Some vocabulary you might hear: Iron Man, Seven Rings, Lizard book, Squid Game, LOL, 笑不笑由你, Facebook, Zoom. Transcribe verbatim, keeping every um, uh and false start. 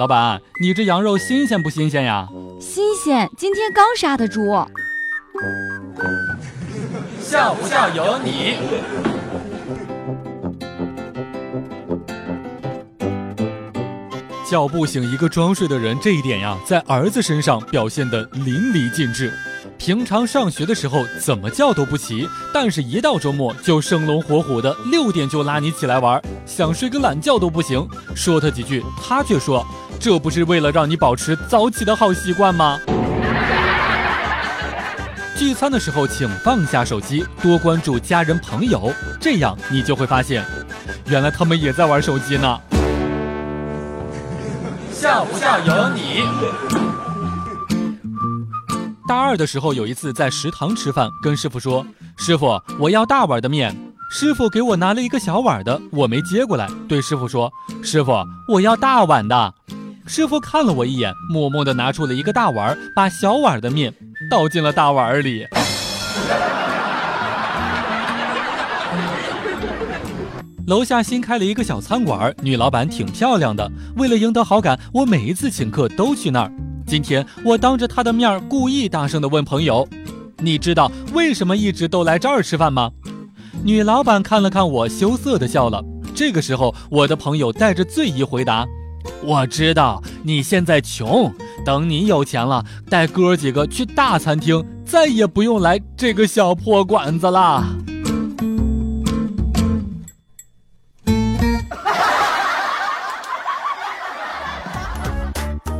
老板，你这羊肉新鲜不新鲜呀？新鲜，今天刚杀的猪。笑不笑由你。叫不醒一个装睡的人，这一点呀，在儿子身上表现得淋漓尽致。平常上学的时候怎么叫都不齐，但是一到周末就生龙活虎的，六点就拉你起来玩，想睡个懒觉都不行。说他几句，他却说，这不是为了让你保持早起的好习惯吗？聚餐的时候请放下手机，多关注家人朋友，这样你就会发现，原来他们也在玩手机呢。笑不笑由你。大二的时候有一次在食堂吃饭，跟师傅说，师傅我要大碗的面，师傅给我拿了一个小碗的，我没接过来，对师傅说，师傅我要大碗的。师傅看了我一眼，默默地拿出了一个大碗，把小碗的面倒进了大碗里。楼下新开了一个小餐馆，女老板挺漂亮的，为了赢得好感，我每一次请客都去那儿。今天我当着她的面故意大声地问朋友，你知道为什么一直都来这儿吃饭吗？女老板看了看我，羞涩地笑了。这个时候我的朋友带着醉意回答，我知道你现在穷，等你有钱了，带哥几个去大餐厅，再也不用来这个小破馆子啦。